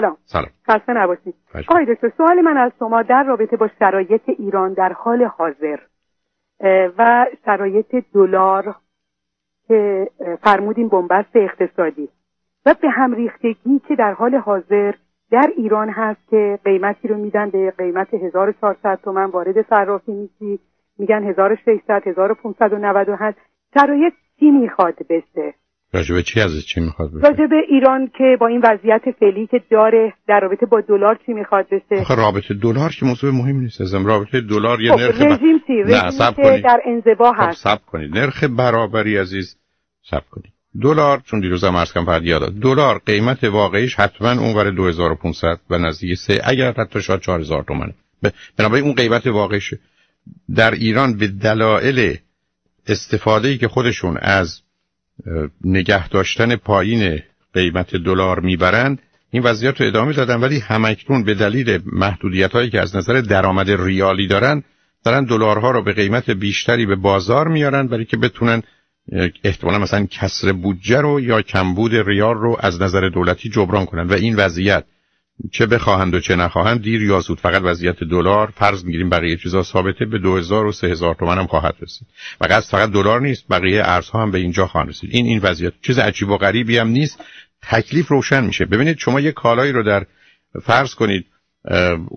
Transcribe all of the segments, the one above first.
سلام. خسته نباشید. آقای دکتر، سوال من از شما در رابطه با شرایط ایران در حال حاضر و شرایط دلار که فرمودیم بنبست اقتصادی و به هم ریختگی که در حال حاضر در ایران هست که قیمتی رو میدن به قیمت 1400 تومان، وارد صرافی میشی میگن 1600 1597. شرایط چی میخواد بشه؟ راجبه چی از چی میخواد بشه؟ راجبه ایران که با این وضعیت فعلی که داره در رابطه با دلار چی میخواد بشه؟ آخه رابطه دلار که موضوع مهم نیست. ازم رابطه دلار یا نرخ رژیم در انزوا هست. صبر کنید. نرخ برابری عزیز، صبر کنید. دلار چون دیروزم عرض کردم فقط یاد، دلار قیمت واقعیش حتما اونور 2500 و نزدیک 3 اگر حتی شاید 4000 تومانه. بنابراین اون قیمت واقعیشه. در ایران به دلایل استفاده‌ای که خودشون از نگه داشتن پایین قیمت دلار میبرند این وضعیت رو ادامه دادن، ولی همکنون به دلیل محدودیت‌هایی که از نظر درآمد ریالی دارن دلارها رو به قیمت بیشتری به بازار میارن برای که بتونن احتمالا مثلا کسر بودجه رو یا کمبود ریال رو از نظر دولتی جبران کنن و این وضعیت چه بخواهند و چه نخواهند دیر یا زود فقط وضعیت دلار فرض میگیریم بقیه چیزا ثابته به 2000 و 3000 تومان هم خواهد رسید. فقط دلار نیست، بقیه ارزها هم به اینجا خواهند رسید. این وضعیت چیز عجیب و غریبی هم نیست. تکلیف روشن میشه. ببینید شما یک کالایی رو در فرض کنید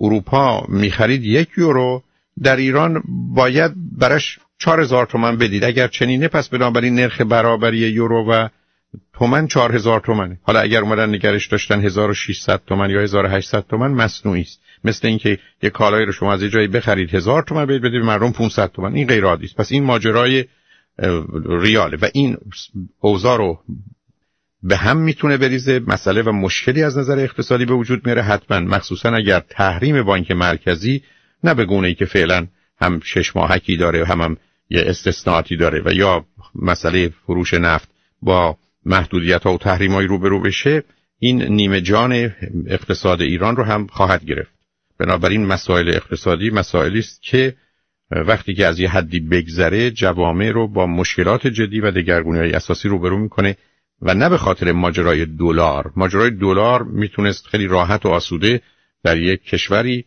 اروپا میخرید 1 یورو، در ایران باید براش 4000 تومان بدید. اگر چنینه پس بنابراین نرخ برابری یورو و تومن 4000 تومنه. حالا اگر اومدن نگرش داشتن 1600 تومن یا 1800 تومن مصنوعی است. مثل اینکه یه کالایی رو شما از یه جایی بخرید 1000 تومن بدید به مردم 500 تومن. این غیر عادی است. پس این ماجرای ریاله و این اوضاع رو به هم میتونه بریزه. مسئله و مشکلی از نظر اقتصادی به وجود میاره حتما، مخصوصا اگر تحریم بانک مرکزی نه به گونه‌ای که فعلا هم 6 ماهگی داره هم یه استثناءاتی داره و یا مسئله فروش نفت با محدودیت‌ها و تحریم‌های روبرو بشه، این نیمه جان اقتصاد ایران رو هم خواهد گرفت. بنابراین مسائل اقتصادی مسائلی است که وقتی که از یه حدی بگذره جوامع رو با مشکلات جدی و دگرگونی‌های اساسی روبرو می‌کنه و نه به خاطر ماجرای دلار. ماجرای دلار میتونست خیلی راحت و آسوده در یک کشوری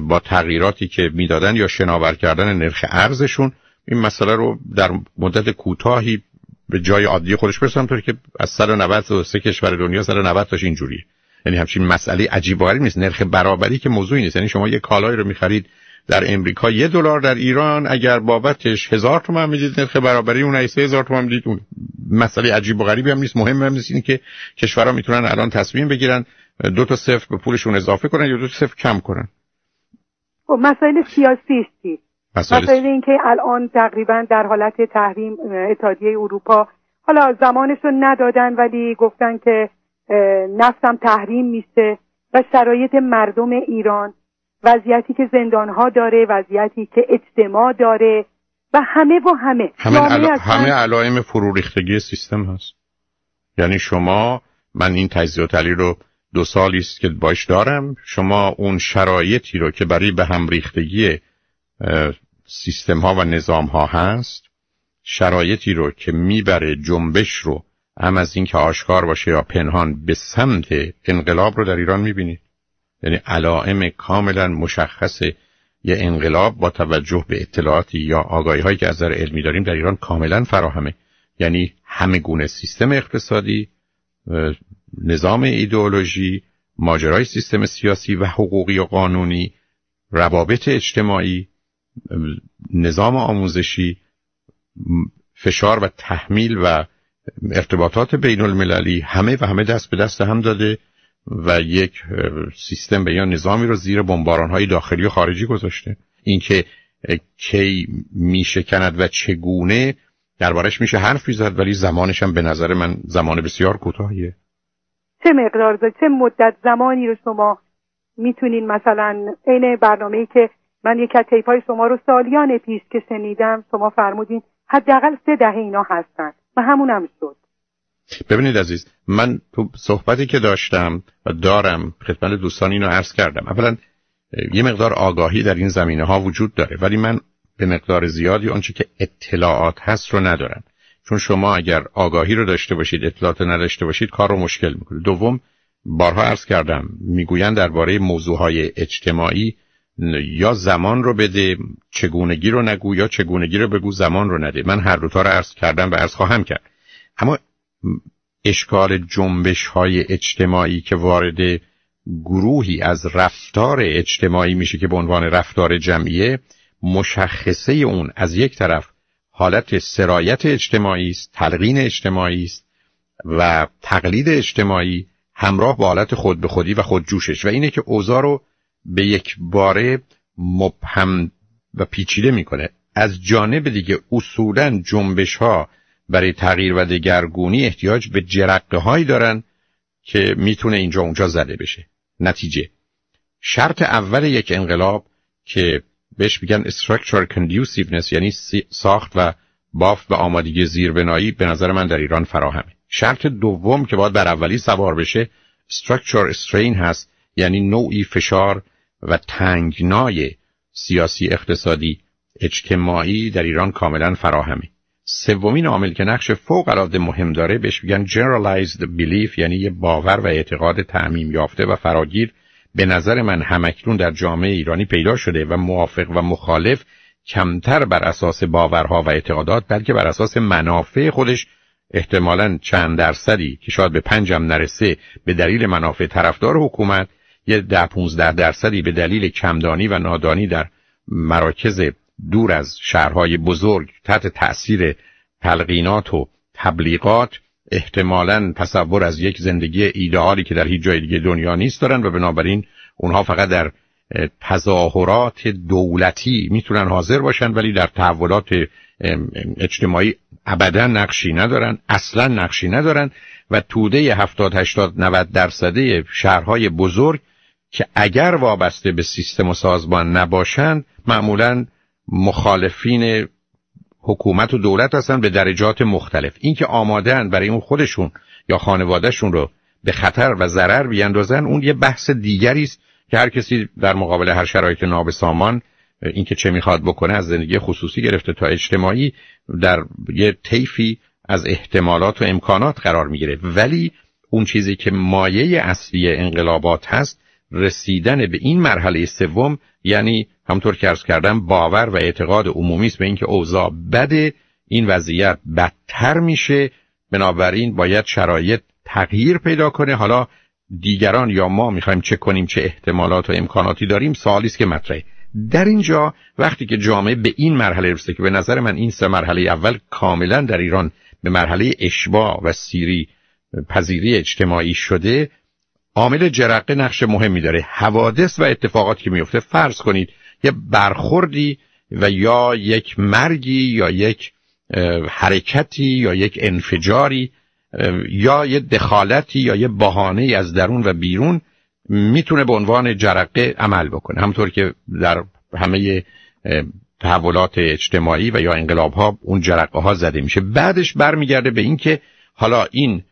با تغییراتی که میدادن یا شناور کردن نرخ ارزشون این مسئله رو در مدت کوتاهی به جای عادی خودش برسونم، طوری که از 193 کشور دنیا 190 تاش اینجوریه. یعنی همچین مسئله عجیب و غریبی نیست. نرخ برابری که موضوعی نیست. یعنی شما یه کالایی رو می‌خرید در امریکا 1 دلار، در ایران اگر بابتش 1000 تومان میدید نرخ برابری اون هست 3000 تومان میدید. اون مسئله عجیب و غریبی هم نیست. مهم هم نیست. این که کشورها میتونن الان تصمیم بگیرن 2 تا 0 به پولشون اضافه کنن یا 2 تا 0 کم کنن. خب مسائل سیاسی است. مسئله این که الان تقریبا در حالت تحریم اتحادیه اروپا، حالا زمانش رو ندادن ولی گفتن که نفتم تحریم میشه و شرایط مردم ایران، وضعیتی که زندانها داره، وضعیتی که اجتماع داره و همه علائم فروریختگی سیستم هست. یعنی شما، من این تجزیه و تحلیل رو 2 سالی است که باش دارم، شما اون شرایطی رو که برای به هم ریختگی سیستم ها و نظام ها هست، شرایطی رو که میبره جنبش رو هم از این که آشکار باشه یا پنهان به سمت انقلاب رو در ایران میبینید. یعنی علائم کاملا مشخص یه انقلاب با توجه به اطلاعاتی یا آگاهی هایی که از نظر علمی داریم در ایران کاملا فراهمه. یعنی همه گونه سیستم اقتصادی، نظام ایدئولوژی، ماجرای سیستم سیاسی و حقوقی و قانونی، روابط اجتماعی، نظام آموزشی، فشار و تحمیل و ارتباطات بین المللی، همه دست به دست هم داده و یک سیستم به یا نظامی رو زیر بمباران‌های داخلی و خارجی گذاشته. این که کی میشه کند و چگونه دربارش میشه حرفی زد، ولی زمانش هم به نظر من زمان بسیار کوتاهیه. چه مدت زمانی رو شما میتونین، مثلا این برنامه‌ای که من یک از تیپ‌های شما رو سالیان پیش که شنیدم شما فرمودین حداقل 3 دهه اینا هستن و همونم شد. ببینید عزیز، من تو صحبتی که داشتم و دارم خدمت دوستان اینو عرض کردم. اولا یه مقدار آگاهی در این زمینه‌ها وجود داره، ولی من به مقدار زیادی آنچه که اطلاعات هست رو ندارم. چون شما اگر آگاهی رو داشته باشید اطلاعات نداشته باشید کار رو مشکل می‌کنه. دوم، بارها عرض کردم، میگویند درباره موضوعهای اجتماعی یا زمان رو بده، چگونگی رو نگو، یا چگونگی رو بگو زمان رو نده. من هر دوتا رو عرض کردم و عرض خواهم کرد. اما اشکال جنبش‌های اجتماعی که وارد گروهی از رفتار اجتماعی میشه که به عنوان رفتار جمعیه، مشخصه اون از یک طرف حالت سرایت اجتماعی است، تلقین اجتماعی است و تقلید اجتماعی، همراه با حالت خود به خودی و خودجوشش، و اینه که اوضاع رو به یک باره مبهم و پیچیده میکنه. از جانب دیگه اصولاً جنبش‌ها برای تغییر و دگرگونی احتیاج به جرقه‌هایی دارن که میتونه اینجا اونجا زده بشه. نتیجه شرط اول یک انقلاب که بهش میگن structure conduciveness، یعنی ساخت و بافت و آمادگی زیربنایی، به نظر من در ایران فراهمه. شرط دوم که باید بر اولی سوار بشه structure strain هست، یعنی نوعی فشار و تنگنای سیاسی، اقتصادی، اجتماعی در ایران کاملا فراهمه. سومین عامل که نقش فوق‌العاده مهم داره بهش میگن generalized belief، یعنی یه باور و اعتقاد تعمیم یافته و فراگیر به نظر من همکنون در جامعه ایرانی پیدا شده و موافق و مخالف کمتر بر اساس باورها و اعتقادات، بلکه بر اساس منافع خودش، احتمالاً چند درصدی که شاید به 5 هم نرسه به دلیل منافع طرفدار حکومت، یه 10-15 درصدی به دلیل کمدانی و نادانی در مراکز دور از شهرهای بزرگ تحت تأثیر تلقینات و تبلیغات، احتمالاً تصور از یک زندگی ایدئالی که در هیچ جای دیگه دنیا نیست دارن و بنابراین اونها فقط در تظاهرات دولتی میتونن حاضر باشن، ولی در تحولات اجتماعی ابدا نقشی ندارن، اصلا نقشی ندارن، و توده 70-80-90 درصدی شهرهای بزرگ که اگر وابسته به سیستم و سازمان نباشند معمولاً مخالفین حکومت و دولت هستن به درجات مختلف. این که آمادن برای اون خودشون یا خانوادهشون رو به خطر و ضرر بیندازن، اون یه بحث دیگری است که هر کسی در مقابل هر شرایط نابسامان، این که چه میخواد بکنه، از زندگی خصوصی گرفته تا اجتماعی، در یه طیفی از احتمالات و امکانات قرار میگیره. ولی اون چیزی که مایه اصلی انقلابات هست، رسیدن به این مرحله سوم، یعنی همونطور که عرض کردم باور و اعتقاد عمومی است به اینکه اوضاع بده، این وضعیت بدتر میشه، بنابراین باید شرایط تغییر پیدا کنه. حالا دیگران یا ما میخوایم چه کنیم، چه احتمالات و امکاناتی داریم، سوالی است که مطرحه. در اینجا وقتی که جامعه به این مرحله رسیده که به نظر من این سه مرحله اول کاملا در ایران به مرحله اشباع و سیری پذیری اجتماعی شده، عامل جرقه نقش مهمی داره. حوادث و اتفاقاتی که میفته، فرض کنید یه برخوردی و یا یک مرگی یا یک حرکتی یا یک انفجاری یا یه دخالتی یا یه بهانه‌ای از درون و بیرون، میتونه به عنوان جرقه عمل بکنه. همونطور که در همه تحولات اجتماعی و یا انقلاب‌ها اون جرقه‌ها زده میشه، بعدش برمیگرده به این که حالا این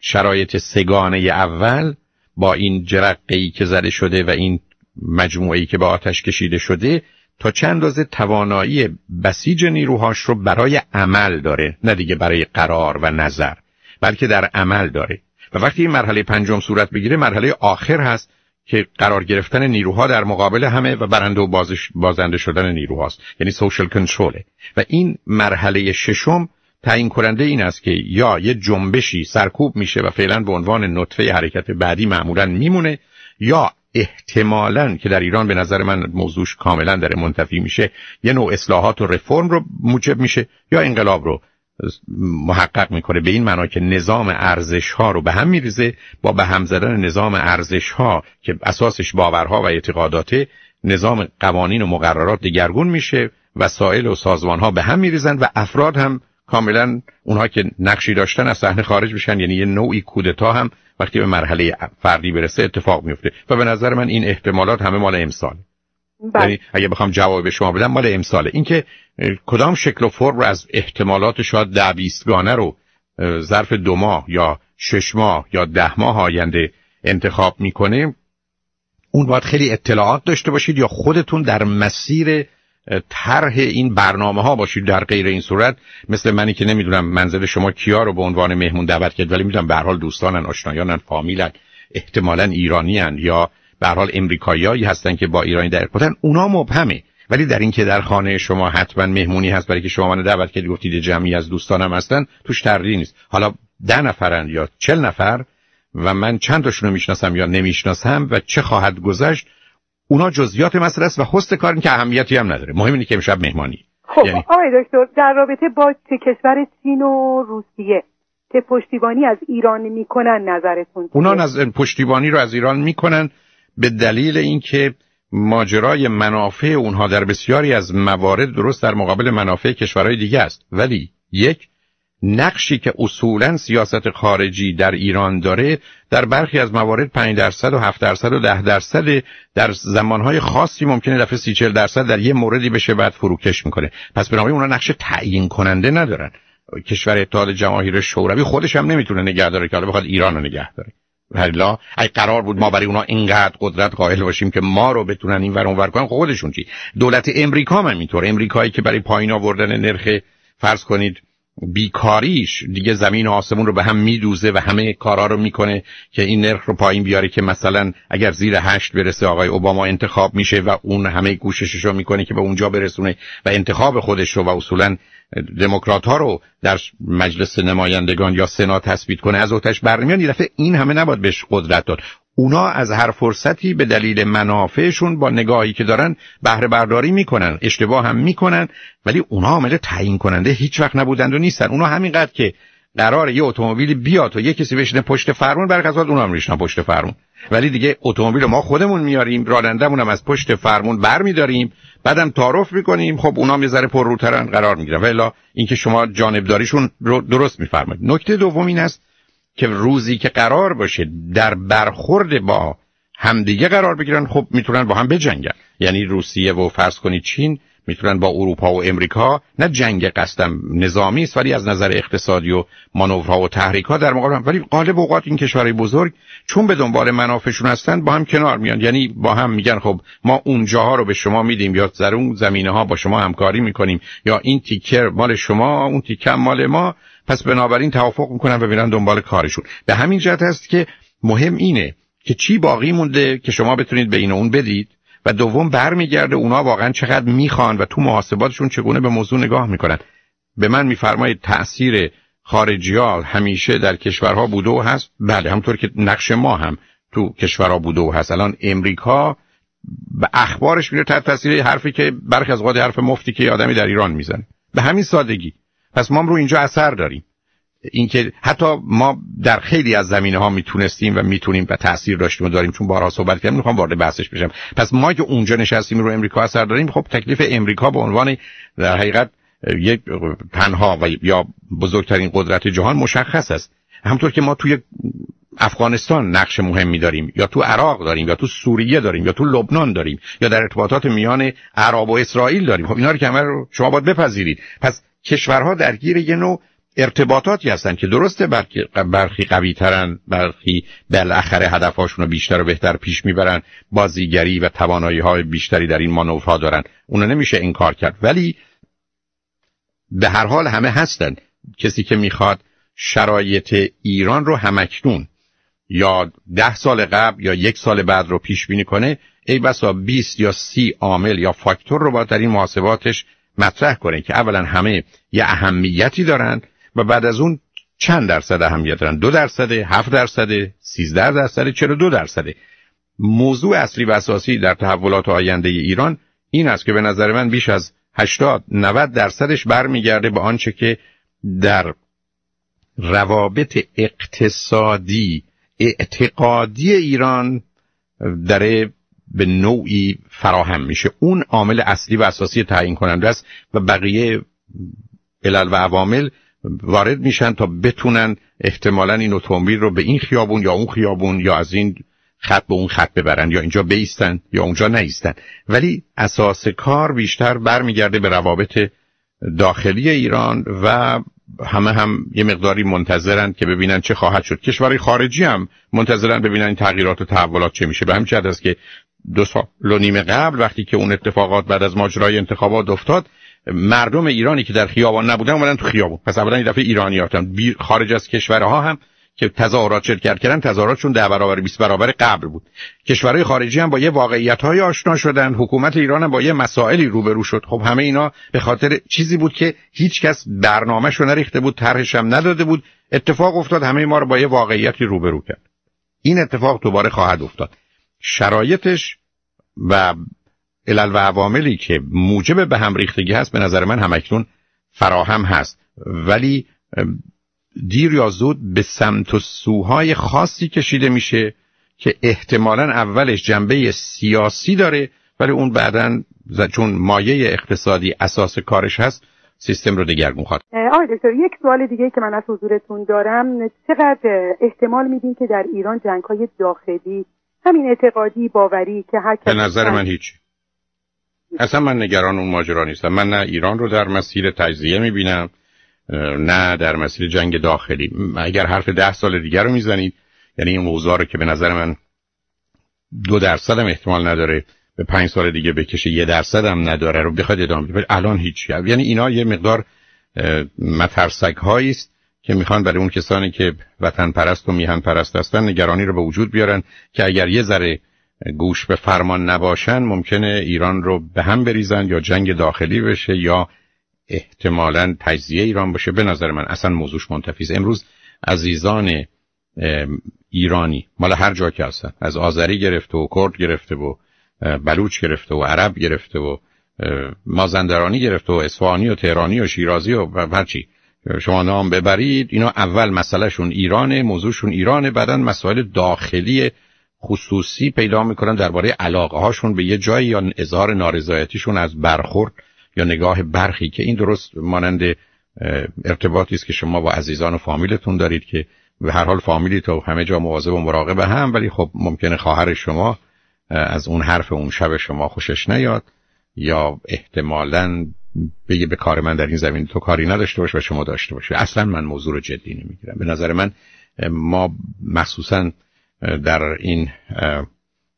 شرایط سگانه اول با این جرقه‌ای که زده شده و این مجموعه‌ای که به آتش کشیده شده، تا چند اندازه توانایی بسیج نیروهاش رو برای عمل داره، نه دیگه برای قرار و نظر، بلکه در عمل داره. و وقتی این مرحله پنجم صورت بگیره، مرحله آخر هست که قرار گرفتن نیروها در مقابل همه و برنده و بازنده شدن نیروهاست، یعنی سوشال کنتروله. و این مرحله ششم تعیین کننده این است که یا یه جنبشی سرکوب میشه و فعلا به عنوان نطفه حرکت بعدی معمولا میمونه، یا احتمالاً که در ایران به نظر من موضوعش کاملا در منتفی میشه، یه نوع اصلاحات و رفرم رو موجب میشه یا انقلاب رو محقق میکنه، به این معنا که نظام ارزش ها رو به هم میریزه. با به هم زدن نظام ارزش ها که اساسش باورها و اعتقاداته، نظام قوانین و مقررات دگرگون میشه، وسایل و سازمان ها به هم میریزن و افراد هم کاملا اونها که نقشی داشتن از صحنه خارج میشن، یعنی یه نوعی کودتا هم وقتی به مرحله فردی برسه اتفاق میفته. و به نظر من این احتمالات همه مال امساله، یعنی اگه بخوام جواب شما بدم مال امساله. اینکه کدام شکل و فرم رو از احتمالات شاید 10-20 گانه رو ظرف 2 ماه یا 6 ماه یا 10 ماه آینده انتخاب میکنه، اون باید خیلی اطلاعات داشته باشید یا خودتون در مسیر طرح این برنامه ها باشید. در غیر این صورت مثل منی که نمیدونم منزل شما کیا رو به عنوان مهمون دعوت کرد، ولی میدونم به هر حال دوستانن، آشنایانن، فامیلن، احتمالاً ایرانی هستند یا به هر حال امریکایی‌هایی هستند که با ایرانی در ارتباطن، اونا مبهمه. ولی در این که در خانه شما حتما مهمونی هست برای که شما من دعوت کردید، گفتید جمعی از دوستانم هستن، توش تردید نیست. حالا 10 نفرن یا 40 نفر و من چند تاشون رو میشناسم یا نمیشناسم و چه خواهد گذشت، اونا جزئیات مسئله است و حسن کار این که اهمیتی هم نداره. مهم اینه که امشب مهمانی. خب یعنی... آقای دکتر در رابطه با کشور چین و روسیه که پشتیبانی از ایران میکنن نظرتون؟ اونا پشتیبانی رو از ایران میکنن به دلیل اینکه ماجرای منافع اونها در بسیاری از موارد درست در مقابل منافع کشورهای دیگه است. ولی یک نقشی که اصولاً سیاست خارجی در ایران داره در برخی از موارد 5% و 7% و 10% در زمانهای خاصی ممکنه دفعه 30-40% در یه موردی بشه بعد فروکش میکنه. پس بنابراین اونا نقش تعیین کننده ندارن. کشور اتحاد جماهیر شوروی خودش هم نمیتونه نگهداره که حالا بخواد ایران رو نگه داره. حالا اگه قرار بود ما برای اونا اینقدر قدرت قائل باشیم که ما رو بتونن این ور اون ور کنن، خودشون چی؟ دولت امریکا هم اینطوره. امریکایی که برای پایین آوردن نرخ فرض کنید بیکاریش دیگه زمین و آسمون رو به هم میدوزه و همه کارا رو میکنه که این نرخ رو پایین بیاره که مثلا اگر زیر 8 برسه آقای اوباما انتخاب میشه و اون همه کوششش رو میکنه که به اونجا برسونه و انتخاب خودش رو و اصولا دموکرات ها رو در مجلس نمایندگان یا سنات تثبیت کنه، از اوتش برمیان. یه دفعه این همه نباید بهش قدرت داد. اونا از هر فرصتی به دلیل منافعشون با نگاهی که دارن بهره برداری میکنن، اشتباه هم میکنن، ولی اونا عامل تعیین کننده هیچ وقت نبودند و نیستن. اونا همینقدر که قرار یه اتومبیل بیاد و یه کسی بشینه پشت فرمون، برخلاف اونا هم میشینن پشت فرمون، ولی دیگه اتومبیل ما خودمون میاریم، رانندمون هم از پشت فرمون برمیداریم، بعدم تعارف میکنیم. خب اونا هم یه ذره پر روترن قرار میگیرن. والا اینکه شما جانبداریشون رو درست میفرمایید. نکته دوم این است که روزی که قرار باشه در برخورد با همدیگه قرار بگیرن، خب میتونن با هم بجنگن. یعنی روسیه و فرض کنید چین میتونن با اروپا و امریکا، نه جنگ قصدم نظامی است ولی از نظر اقتصادی و مانورها و تحریک‌ها در مقابل هم، ولی غالب اوقات این کشورهای بزرگ چون به دنبال منافعشون هستن با هم کنار میان. یعنی با هم میگن خب ما اونجاها رو به شما میدیم یا در اون زمینه‌ها با شما همکاری میکنیم یا این تیکر مال شما اون تیکر مال ما، پس بنابراین توافق میکنن و میرن دنبال کارشون. به همین جهت است که مهم اینه که چی باقی مونده که شما بتونید به این و اون بدید و دوم برمیگرده اونا واقعا چقدر میخوان و تو محاسباتشون چگونه به موضوع نگاه میکنن. به من میفرمایید تأثیر خارجی‌ها همیشه در کشورها بوده و هست. بله، همونطور که نقش ما هم تو کشورها بوده و هست. الان امریکا به اخبارش میره تحت تأثیر حرفی که برخی از اوقات حرف مفتی که آدمی در ایران میزنه، به همین سادگی. پس ما هم رو اینجا اثر داریم. اینکه حتی ما در خیلی از زمینه‌ها میتونستیم و میتونیم و تاثیر داشتیم و داریم، چون بارها صحبت کردم، نمیخوام وارد بحثش بشم. پس ما که اونجا نشستیم رو امریکا اثر داریم. خب تکلیف امریکا به عنوان در حقیقت یک تنها و یا بزرگترین قدرت جهان مشخص است. همونطور که ما توی افغانستان نقش مهمی داریم یا تو عراق داریم یا تو سوریه داریم یا تو لبنان داریم یا در ارتباطات میان عرب و اسرائیل داریم، خب اینا رو که همه شما باید بپذیرید. پس کشورها درگیر یه نوع ارتباطاتی هستن که درسته برخی قوی ترن، برخی بالاخره هدفاشون رو بیشتر و بهتر پیش میبرن، بازیگری و توانایی های بیشتری در این مانورها دارن، اونو نمیشه انکار کرد. ولی به هر حال همه هستن. کسی که میخواد شرایط ایران رو همکنون یا 10 سال قبل یا 1 سال بعد رو پیش بینی کنه، ای بسا 20 یا 30 عامل یا فاکتور رو باید در این محاسباتش مطرح کنه که اولا همه یه اهمیتی دارن و بعد از اون چند درصد اهمیت دارن. 2%، 7%، 13%، 42%. موضوع اصلی و اساسی در تحولات آینده ایران این است که به نظر من بیش از 80-90% برمیگرده به آنچه که در روابط اقتصادی اعتقادی ایران داره به نوعی فراهم میشه. اون عامل اصلی و اساسی تعیین کننده است و بقیه علل و عوامل وارد میشن تا بتونن احتمالاً این اتومبیل رو به این خیابون یا اون خیابون یا از این خط به اون خط ببرن یا اینجا بیستن یا اونجا نیستن. ولی اساس کار بیشتر برمیگرده به روابط داخلی ایران و همه هم یه مقداری منتظرن که ببینن چه خواهد شد. کشورهای خارجی هم منتظرن ببینن این تغییرات و تحولات چه میشه. به همین جهت است که 2.5 سال قبل وقتی که اون اتفاقات بعد از ماجرای انتخابات افتاد، مردم ایرانی که در خیابان نبودن اومدن تو خیابون. پس اولا این دفعه ایرانی ها، خارج از کشورها هم که تظاهرات شرکت کردن، تظاهراتشون 10 برابر 20 برابر قبل بود. کشورهای خارجی هم با یه واقعیت‌های آشنا شدن، حکومت ایران هم با یه مسائلی روبرو شد. خب همه اینا به خاطر چیزی بود که هیچکس برنامه‌اش رو نریخته بود، طرحش هم نداده بود، اتفاق افتاد، همه ما رو با یه واقعیتی روبرو کرد. این اتفاق دوباره خواهد افتاد. شرایطش و علل و عواملی که موجب به هم ریختگی هست به نظر من همکنون فراهم هست، ولی دیر یا زود به سمت و سوهای خاصی کشیده میشه که احتمالاً اولش جنبه سیاسی داره، ولی اون بعداً چون مایه اقتصادی اساس کارش هست سیستم رو دگرگون خواهد. آقای دکتر، یک سوال دیگه که من از حضورتون دارم، چقدر احتمال میدین که در ایران جنگ‌های داخلی همین اعتقادی باوری که هر به نظر من هیچ، اصلا من نگران اون ماجرا نیستم. من نه ایران رو در مسیر تجزیه میبینم نه در مسیر جنگ داخلی. اگر حرف 10 سال دیگر رو میزنید، یعنی این موضوع رو که به نظر من 2% هم احتمال نداره به 5 سال دیگه بکشه، 1% هم نداره، رو بخواد ادامه بده، الان هیچ. یعنی اینا یه مقدار مترسک هایی است که میخوان برای اون کسانی که وطن پرست و میهن پرست هستن نگرانی رو به وجود بیارن که اگر یه ذره گوش به فرمان نباشن ممکنه ایران رو به هم بریزن، یا جنگ داخلی بشه یا احتمالاً تجزیه ایران بشه. به نظر من اصلا موضوعش منتفی است. امروز عزیزان ایرانی مال هر جا که هستن، از آذری گرفته و کرد گرفته و بلوچ گرفته و عرب گرفته و مازندرانی گرفته و اصفهانی و تهرانی و شیرازی و هر چی شما نام ببرید، اینا اول مسئله شون ایرانه، موضوعشون ایرانه، بعدن مسائل داخلی خصوصی پیدا میکنن درباره علاقه هاشون به یه جایی یا اظهار نارضایتیشون از برخورد یا نگاه برخی، که این درست مانند ارتباطی است که شما با عزیزان و فامیلتون دارید که به هر حال فامیلی تو همه جا مواظب و مراقب هم، ولی خب ممکنه خواهر شما از اون حرف اون شب شما خوشش نیاد، یا احتمالاً بگه به کار من در این زمین تو کاری نداشته باش و شما داشته باشه. اصلا من موضوع رو جدی نمیگیرم. به نظر من ما مخصوصاً در این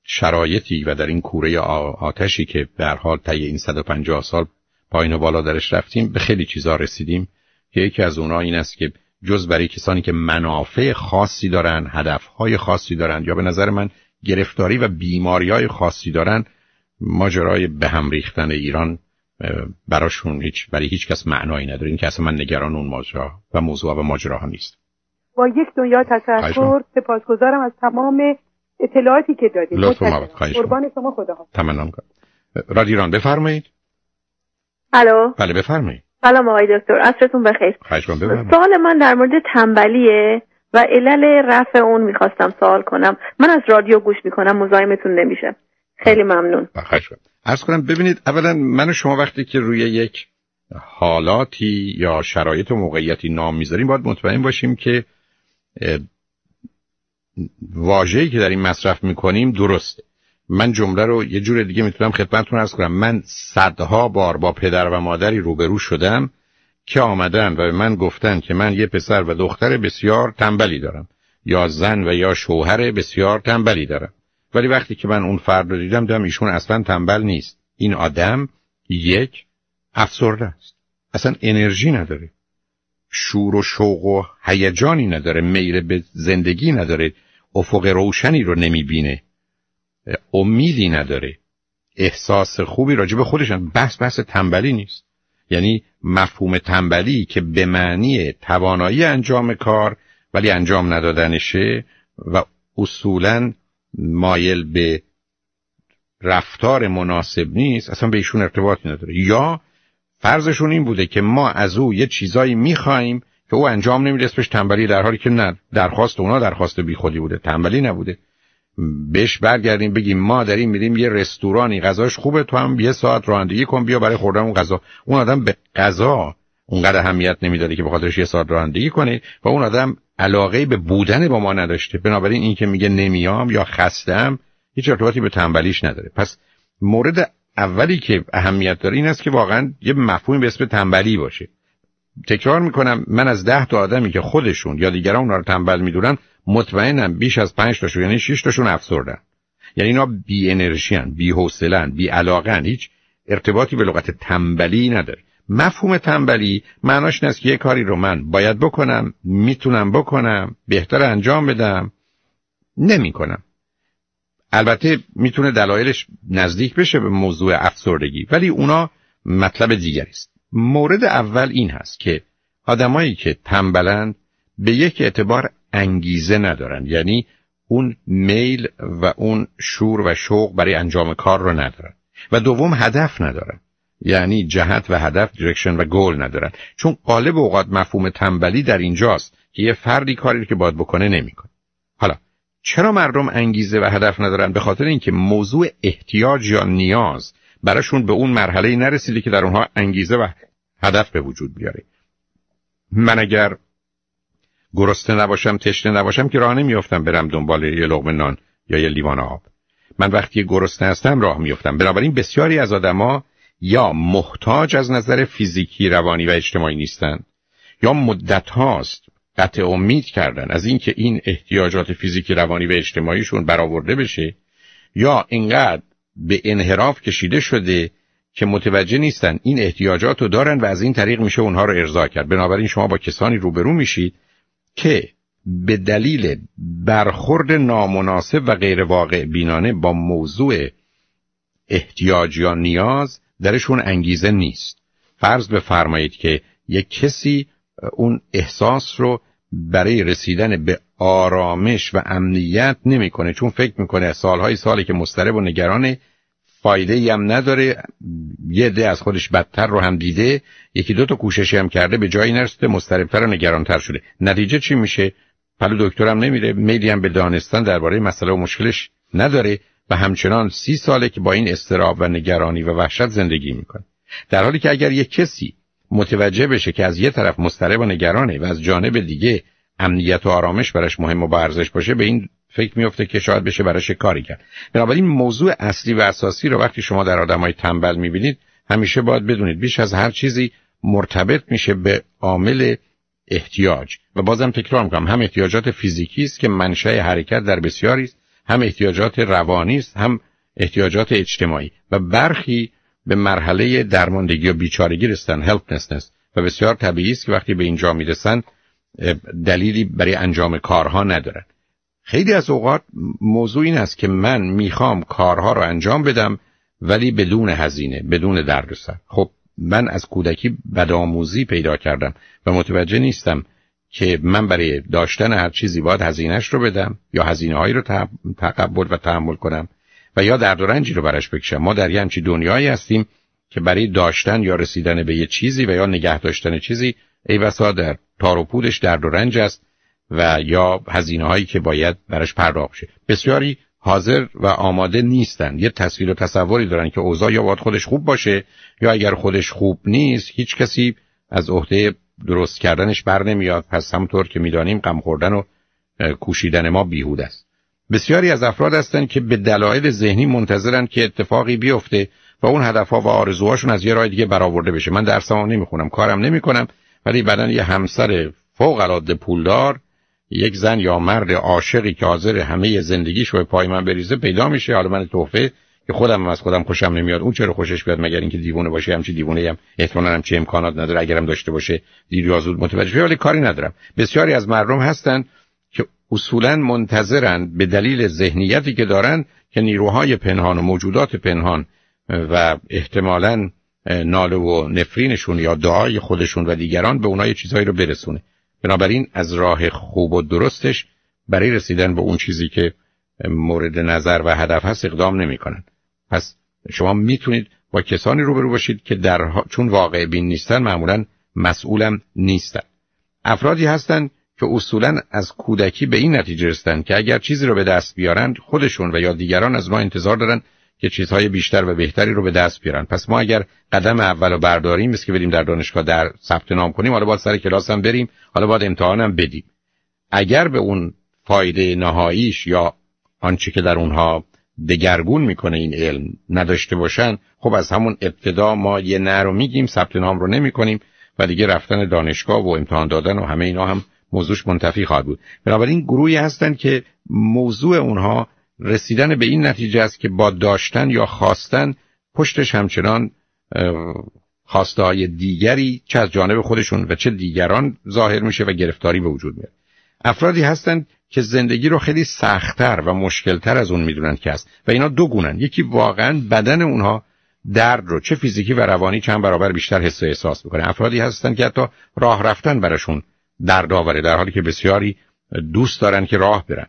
شرایطی و در این کوره آتشی که به هر حال طی این 150 سال پایین و بالا درش رفتیم، به خیلی چیزا رسیدیم که یکی از اونها این است که جز برای کسانی که منافع خاصی دارن، هدفهای خاصی دارن، یا به نظر من گرفتاری و بیماریهای خاصی دارن، ماجرای به هم ریختن ایران براشون برای هیچ کس معنایی نداره. این که اصلا من نگران اون ماجرا و موضوع و ماجراها نیست. با یک دنیا تشکر، سپاسگزارم از تمام اطلاعاتی که دادید. لطفاً قربان شما، خداحافظ. تمام کردم. رادیو ایران بفرمایید. الو. بله بفرمایید. سلام آقای دکتر، عصرتون بخیر. خواهش می‌کنم بفرمایید. سوال من در مورد تنبلیه و علل رفع اون می‌خواستم سوال کنم. من از رادیو گوش می‌کنم، مزاحمتون نمی‌شم. خیلی ممنون. خواهش می‌کنم. عرض کنم ببینید، اولا من و شما وقتی که روی یک حالاتی یا شرایط و موقعیتی نام می‌ذاریم، باید مطمئن باشیم که واژه‌ای که در این مصرف میکنیم درسته. من جمله رو یه جور دیگه میتونم خدمتتون عرض کنم. من صدها بار با پدر و مادری روبرو شدم که آمدن و به من گفتن که من یه پسر و دختر بسیار تنبلی دارم، یا زن و یا شوهر بسیار تنبلی دارم، ولی وقتی که من اون فرد رو دیدم ایشون اصلا تنبل نیست. این آدم یک افسرده است، اصلا انرژی نداره، شور و شوق و هیجانی نداره، میل به زندگی نداره، افق روشنی رو نمیبینه، امیدی نداره، احساس خوبی راجع به خودش نداره. بس تنبلی نیست. یعنی مفهوم تنبلی که به معنی توانایی انجام کار ولی انجام ندادنشه و اصولاً مایل به رفتار مناسب نیست، اصلا به ایشون ارتباطی نداره. یا فرضشون این بوده که ما از او یه چیزایی میخواییم که او انجام نمیده، اسمش تنبلی، در حالی که نه، درخواست اونا درخواست بیخودی بوده، تنبلی نبوده. بهش برگردیم بگیم ما داریم میریم یه رستورانی، غذاش خوبه، تو هم 1 ساعت رانندگی کن بیا برای خوردن اون غذا. اون آدم به غذا اونقدر اهمیت نمیداده که به خاطرش 1 ساعت رانندگی کنه، و اون آدم علاقه به بودن با ما نداشته. بنابراین این که میگه نمیام یا خستم هیچ ارتباطی به تنبلیش نداره. پس مورد اولی که اهمیت داره این است که واقعا یه مفهومی به اسم تنبلی باشه. تکرار میکنم، من از 10 تا آدمی که خودشون یا دیگران اونا رو تنبل میدونن، مطمئنم بیش از 5 تاشون یعنی 6 تاشون افسردن. یعنی اینا بی انرژی ان، بی حوصله ان، بی علاقه ان، هیچ ارتباطی به لغت تنبلی نداره. مفهوم تنبلی معناش این است که یه کاری رو من باید بکنم، میتونم بکنم، بهتر انجام بدم، نمیکنم. البته میتونه دلایلش نزدیک بشه به موضوع افسردگی، ولی اونا مطلب دیگری است. مورد اول این هست که آدمایی که تنبلند به یک اعتبار انگیزه ندارن، یعنی اون میل و اون شور و شوق برای انجام کار رو ندارن، و دوم هدف ندارن، یعنی جهت و هدف، دایرکشن و گول ندارن. چون غالب اوقات مفهوم تنبلی در اینجاست که یه فردی کاری رو که باید بکنه نمیکنه. حالا چرا مردم انگیزه و هدف ندارن؟ به خاطر اینکه موضوع احتیاج یا نیاز براشون به اون مرحله نرسیده که در اونها انگیزه و هدف به وجود بیاره. من اگر گرسنه نباشم، تشنه نباشم، که راه نمیافتم برم دنبال یه لقمه نان یا یه لیوان آب. من وقتی گرسنه هستم راه میافتم. بنابراین بسیاری از آدما یا محتاج از نظر فیزیکی، روانی و اجتماعی نیستند، یا مدت هاست قطع امید کردن از اینکه این احتیاجات فیزیکی، روانی و اجتماعیشون برآورده بشه، یا اینقدر به انحراف کشیده شده که متوجه نیستن این احتیاجات رو دارن و از این طریق میشه اونها رو ارضا کرد. بنابراین شما با کسانی روبرو میشید که به دلیل برخورد نامناسب و غیر واقع بینانه با موضوع احتیاج یا نیاز درشون انگیزه نیست. فرض بفرمایید که یک کسی اون احساس رو برای رسیدن به آرامش و امنیت نمیکنه، چون فکر میکنه سالهای سالی که مضطرب و نگرانه، فایده‌ای هم نداره، یه ده از خودش بدتر رو هم دیده، یکی دو تا کوششی هم کرده به جایی نرسیده، مضطرب‌تر و نگران‌تر شده. نتیجه چی میشه؟ پلو دکترم نمیره، میلی هم به دانستن درباره مسئله و مشکلش نداره و همچنان 30 ساله که با این اضطراب و نگرانی و وحشت زندگی میکنه. در حالی که اگر یک کسی متوجه بشه که از یه طرف مضطرب و نگرانه و از جانب دیگه امنیت و آرامش براش مهم و با ارزش باشه، به این فکر میفته که شاید بشه براش کاری کرد. بنابراین موضوع اصلی و اساسی رو وقتی شما در آدمای تنبل میبینید، همیشه باید بدونید بیش از هر چیزی مرتبط میشه به عامل احتیاج. و بازم تکرار میکنم، هم احتیاجات فیزیکی است که منشأ حرکت در بسیاری است، هم احتیاجات روانی است، هم احتیاجات اجتماعی، و برخی به مرحله درماندگی و بیچارگی رسیدن، هلپلسنس، و بسیار طبیعی است که وقتی به اینجا میرسن دلیلی برای انجام کارها ندارن. خیلی از اوقات موضوع این است که من میخوام کارها رو انجام بدم ولی بدون هزینه، بدون دردسر. خب من از کودکی بدآموزی پیدا کردم و متوجه نیستم که من برای داشتن هر چیزی باید هزینه‌اش رو بدم، یا هزینه‌هایی رو تقبل و تحمل کنم، و یا درد و رنجی رو براش بکشم. ما در یه همچین دنیایی هستیم که برای داشتن یا رسیدن به یه چیزی و یا نگه داشتن چیزی، ای بسا در تار و پودش درد و رنج است و یا هزینه هایی که باید براش پرداخت شه. بسیاری حاضر و آماده نیستن، یه تصویر و تصوری دارن که اوضاع یا باید خودش خوب باشه، یا اگر خودش خوب نیست هیچ کسی از عهده درست کردنش بر نمیاد، پس همونطور که میدانیم غم خوردن و کوشیدن ما بیهوده است. بسیاری از افراد هستن که به دلایل ذهنی منتظرن که اتفاقی بیفته و اون هدفها و آرزوهاشون از یه راه دیگه برآورده بشه. من درسم نمیخونم، کارم نمیکنم، ولی بعدن یه همسر فوق العاده پولدار، یک زن یا مرد عاشقی که حاضر همه زندگیش رو پای من بریزه پیدا میشه. حالا من تحفه که خودم از خودم خوشم نمیاد، اون چرا خوشش بیاد؟ مگر اینکه دیوونه باشه. همچی دیوونه هم احتمالاً هم چه امکانات نداره، اگرم داشته باشه دیر یا زود متوجه میشه، ولی کاری ندارم. بسیاری از مردم هستن که اصولاً منتظرن به دلیل ذهنیتی که دارن که نیروهای پنهان و موجودات پنهان و احتمالاً ناله و نفرینشون یا دعای خودشون و دیگران به اونها یه چیزایی رو برسونه. بنابراین از راه خوب و درستش برای رسیدن به اون چیزی که مورد نظر و هدف هست اقدام نمی کنن. پس شما میتونید با کسانی روبرو باشید که چون واقع بین نیستن، معمولا مسئولم نیستن. افرادی هستن که اصولا از کودکی به این نتیجه رسیدن که اگر چیزی رو به دست بیارن، خودشون و یا دیگران از ما انتظار دارن که چیزهای بیشتر و بهتری رو به دست بیارن. پس ما اگر قدم اولو برداریم، مثل که بریم در دانشگاه در ثبت نام کنیم، حالا باید سر کلاس هم بریم، حالا باید امتحان هم بدیم، اگر به اون فایده نهاییش یا آنچه که در اونها دگرگون میکنه این علم نداشته باشن، خب از همون ابتدا ما یه نه رو میگیم، ثبت نام رو نمیکنیم و دیگه رفتن دانشگاه و امتحان دادن و همه اینا هم موضوعش منتفی خواهد بود. بنابراین گروهی هستن که موضوع اونها رسیدن به این نتیجه است که با داشتن یا خواستن پشتش همچنان خواسته‌های دیگری که از جانب خودشون و چه دیگران ظاهر میشه و گرفتاری به وجود میاد. افرادی هستند که زندگی رو خیلی سخت‌تر و مشکل‌تر از اون میدونن که است و اینا دو گونن. یکی واقعاً بدن اونها درد رو چه فیزیکی و روانی چند برابر بیشتر حس و احساس می‌کنه. افرادی هستند که حتی راه رفتن براشون دردآوره، در حالی که بسیاری دوست دارن که راه برن.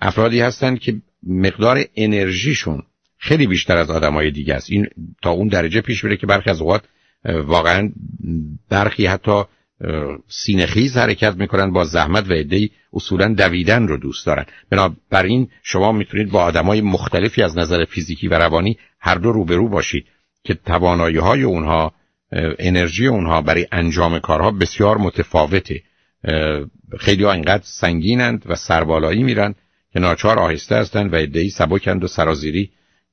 افرادی هستند که مقدار انرژیشون خیلی بیشتر از آدمای دیگه است. این تا اون درجه پیش میره که برخی از اوقات واقعاً برخی حتی سینه‌خیز حرکت میکنن، با زحمت و ایده اصولا دویدن رو دوست دارن. بنابراین شما میتونید با آدمای مختلفی از نظر فیزیکی و روانی هر دو روبرو باشید که توانایی‌های اونها، انرژی اونها برای انجام کارها بسیار متفاوته. خیلی‌ها اینقدر سنگینند و سربالایی میرن که ناچار آهسته هستند و ایده سبکند و سرازیری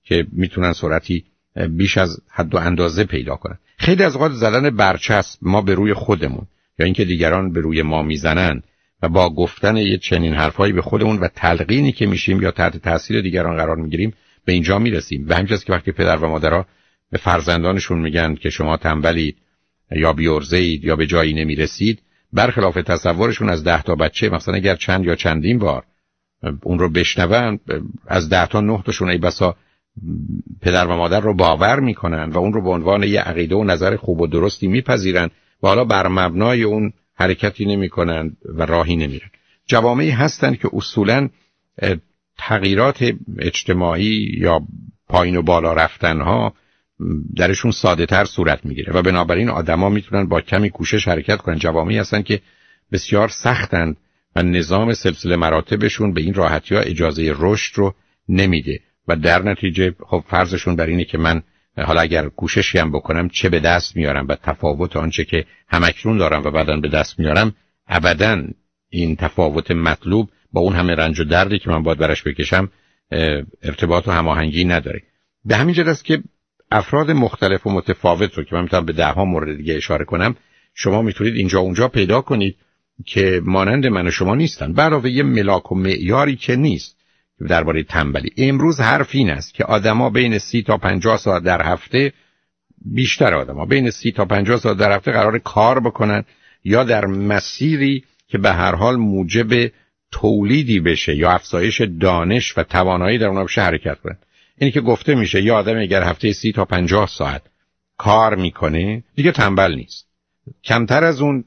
که میتونن سرعتی بیش از حد و اندازه پیدا کنن. خیلی از اوقات زدن برچسب ما به روی خودمون یا اینکه دیگران به روی ما میزنن و با گفتن یه چنین حرفایی به خودمون و تلقینی که میشیم یا تحت تاثیر دیگران قرار میگیریم به اینجا میرسیم. و همینجاست که وقتی پدر و مادرها به فرزندانشون میگن که شما تنبلید یا بی‌عرضه‌اید یا به جایی نمیرسید، برخلاف تصورشون از 10 تا بچه مثلا اگر چند یا چندین بار اون رو بشنون، از 10 تا 9 تاشون ای بسا پدر و مادر رو باور میکنن و اون رو به عنوان یه عقیده و نظر خوب و درستی میپذیرن و حالا بر مبنای اون حرکتی نمیکنن و راهی نمیرن. جوامعی هستن که اصولا تغییرات اجتماعی یا پایین و بالا رفتنها درشون ساده تر صورت میگیره و بنابراین آدما میتونن با کمی کوشش حرکت کنن. جوامعی هستن که بسیار سختن و نظام سلسله مراتبشون به این راحتی ها اجازه رشد رو نمیده و در نتیجه خب فرضشون بر اینه که من حالا اگر کوششی هم بکنم چه به دست میارم و تفاوت آنچه که همکنون دارم و بعداً به دست میارم ابداً این تفاوت مطلوب با اون همه رنج و دردی که من باید برش بکشم ارتباط و هماهنگی نداره. به همین جهت است که افراد مختلف و متفاوت رو که من میتونم به 10 مورد دیگه اشاره کنم شما میتونید اینجا اونجا پیدا کنید که مانند من و شما نیستن، به علاوه یه ملاک و معیاری که نیست. درباره تنبلی امروز حرف این است که آدما بین 30 تا 50 ساعت در هفته، بیشتر آدما بین 30 تا 50 ساعت در هفته قرار کار بکنن یا در مسیری که به هر حال موجب تولیدی بشه یا افزایش دانش و توانایی در اونها بشه حرکت کنن. اینی که گفته میشه یه آدم اگر هفته 30 تا 50 ساعت کار میکنه دیگه تنبل نیست. کمتر از اون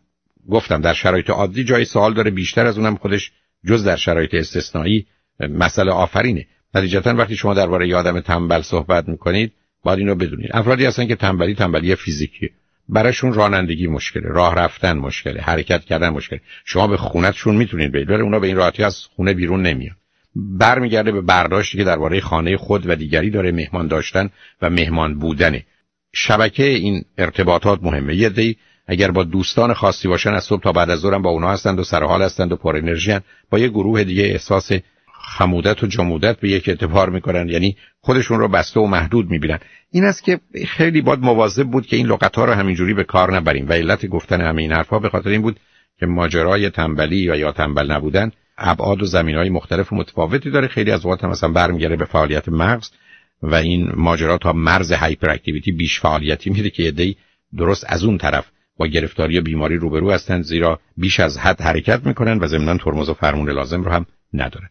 گفتم در شرایط عادی جای سوال داره، بیشتر از اونم خودش جز در شرایط استثنایی مسئله آفرینه. نتیجتا وقتی شما درباره یه آدم تنبل صحبت میکنید باید اینو بدونید افرادی هستن که تنبلی فیزیکی براشون رانندگی مشکله، راه رفتن مشکله، حرکت کردن مشکله. شما به خونه‌شون میتونید برید ولی اونا به این راحتی از خونه بیرون نمیان. برمیگرده به برداشتی که درباره خانه خود و دیگری داره، مهمان داشتن و مهمان بودن. شبکه این ارتباطات مهمه. یه دی اگر با دوستان خاصی باشن از صبح تا بعد از ظهر با اونا هستند و سر حال هستند و پر انرژی هستند، با یه گروه دیگه احساس خمودت و جمودت به یک اعتبار میکنن، یعنی خودشون رو بسته و محدود میبینن. این است که خیلی باید مواظب بود که این لغت‌ها رو همینجوری به کار نبریم و علت گفتن همه این حرفا به خاطر این بود که ماجرای تنبلی یا تنبل نبودن ابعاد و زمینه‌های مختلف و متفاوتی داره. خیلی از وقت هم مثلا برمیگره به فعالیت مغز و این ماجرا تا مرز هایپر اکتیویتی، بیش فعالیتی میره که ایده درست از اون طرف با گرفتاری و بیماری روبرو هستند، زیرا بیش از حد حرکت میکنن و ضمناً ترمز و فرمون لازم رو هم ندارن.